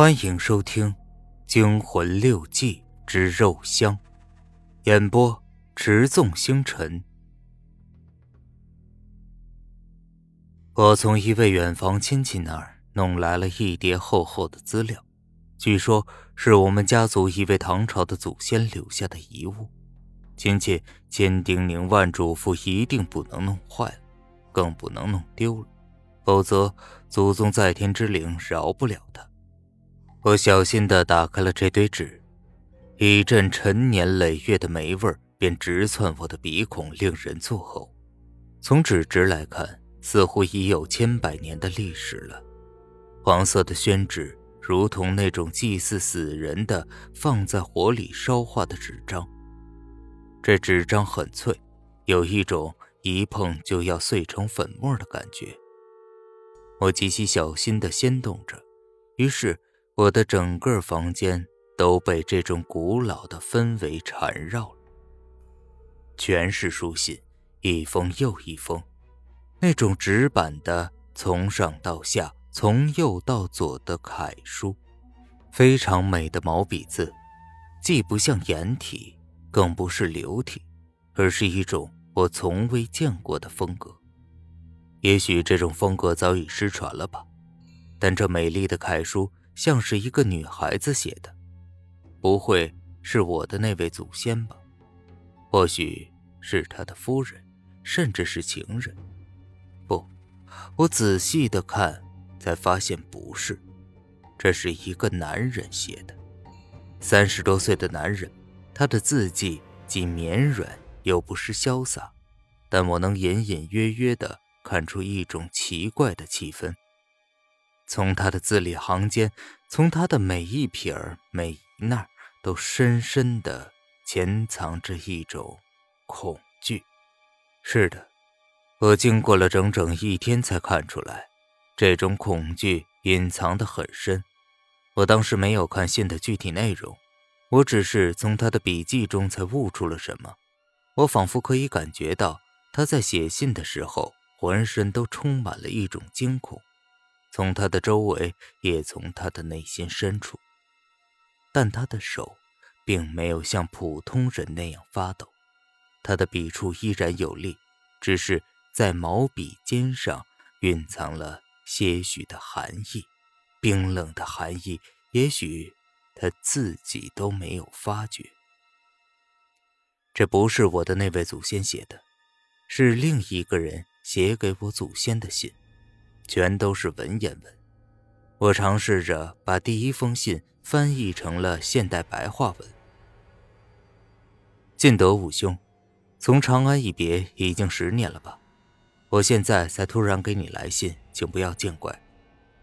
欢迎收听《惊魂六记之肉香》，演播持纵星辰。我从一位远房亲戚那儿弄来了一叠厚厚的资料，据说是我们家族一位唐朝的祖先留下的遗物，亲戚千叮咛万嘱咐，一定不能弄坏了，更不能弄丢了，否则祖宗在天之灵饶不了他。我小心地打开了这堆纸，一阵陈年累月的霉味便直窜我的鼻孔，令人作呕。从纸质来看，似乎已有10000年的历史了。黄色的宣纸如同那种祭祀死人的放在火里烧化的纸张，这纸张很脆，有一种一碰就要碎成粉末的感觉。我极其小心地掀动着，于是我的整个房间都被这种古老的氛围缠绕了，全是书信，一封又一封，那种纸板的从上到下、从右到左的楷书，非常美的毛笔字，既不像颜体，更不是流体，而是一种我从未见过的风格。也许这种风格早已失传了吧，但这美丽的楷书像是一个女孩子写的，不会是我的那位祖先吧？或许是他的夫人，甚至是情人。不，我仔细地看，才发现不是，这是一个男人写的，30多岁的男人，他的字迹既绵软又不失潇洒，但我能隐隐约约地看出一种奇怪的气氛。从他的字里行间，从他的每一撇儿、每一捺，都深深地潜藏着一种恐惧。是的，我经过了整整1天才看出来，这种恐惧隐藏得很深。我当时没有看信的具体内容，我只是从他的笔记中才悟出了什么。我仿佛可以感觉到，他在写信的时候，浑身都充满了一种惊恐。从他的周围，也从他的内心深处，但他的手并没有像普通人那样发抖，他的笔触依然有力，只是在毛笔尖上蕴藏了些许的寒意，冰冷的寒意，也许他自己都没有发觉。这不是我的那位祖先写的，是另一个人写给我祖先的信，全都是文言文。我尝试着把第一封信翻译成了现代白话文。晋德武兄，从长安一别已经10年了吧？我现在才突然给你来信，请不要见怪。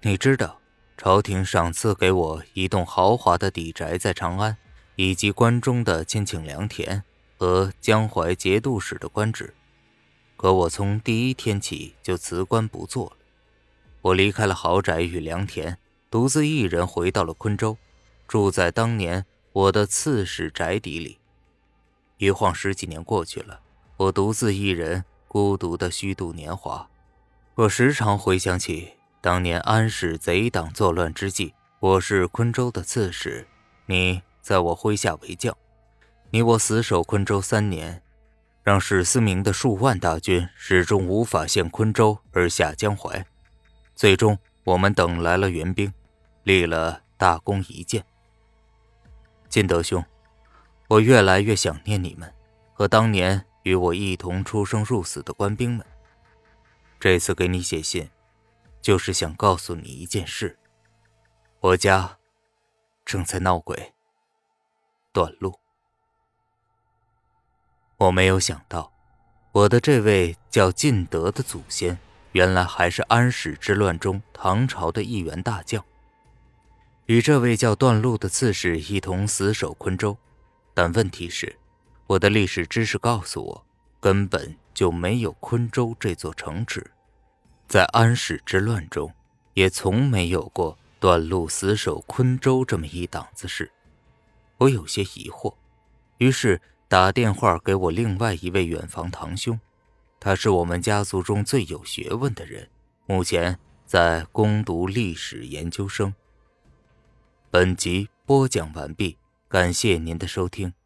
你知道，朝廷赏赐给我一栋豪华的邸宅在长安，以及关中的千顷良田和江淮节度使的官职，可我从第1天起就辞官不做了。我离开了豪宅与良田，独自一人回到了昆州，住在当年我的刺史宅邸里。一晃10几年过去了，我独自一人孤独地虚度年华。我时常回想起当年安史贼党作乱之际，我是昆州的刺史，你在我麾下为将，你我死守昆州3年，让史思明的数万大军始终无法陷昆州而下江淮。最终我们等来了援兵，立了大功一件。晋德兄，我越来越想念你们和当年与我一同出生入死的官兵们。这次给你写信，就是想告诉你一件事，我家正在闹鬼，断路。我没有想到，我的这位叫晋德的祖先，原来还是安史之乱中唐朝的一员大将，与这位叫段禄的刺史一同死守昆州。但问题是，我的历史知识告诉我，根本就没有昆州这座城池，在安史之乱中也从没有过段禄死守昆州这么一档子事。我有些疑惑，于是打电话给我另外一位远房堂兄，他是我们家族中最有学问的人，目前在攻读历史研究生。本集播讲完毕，感谢您的收听。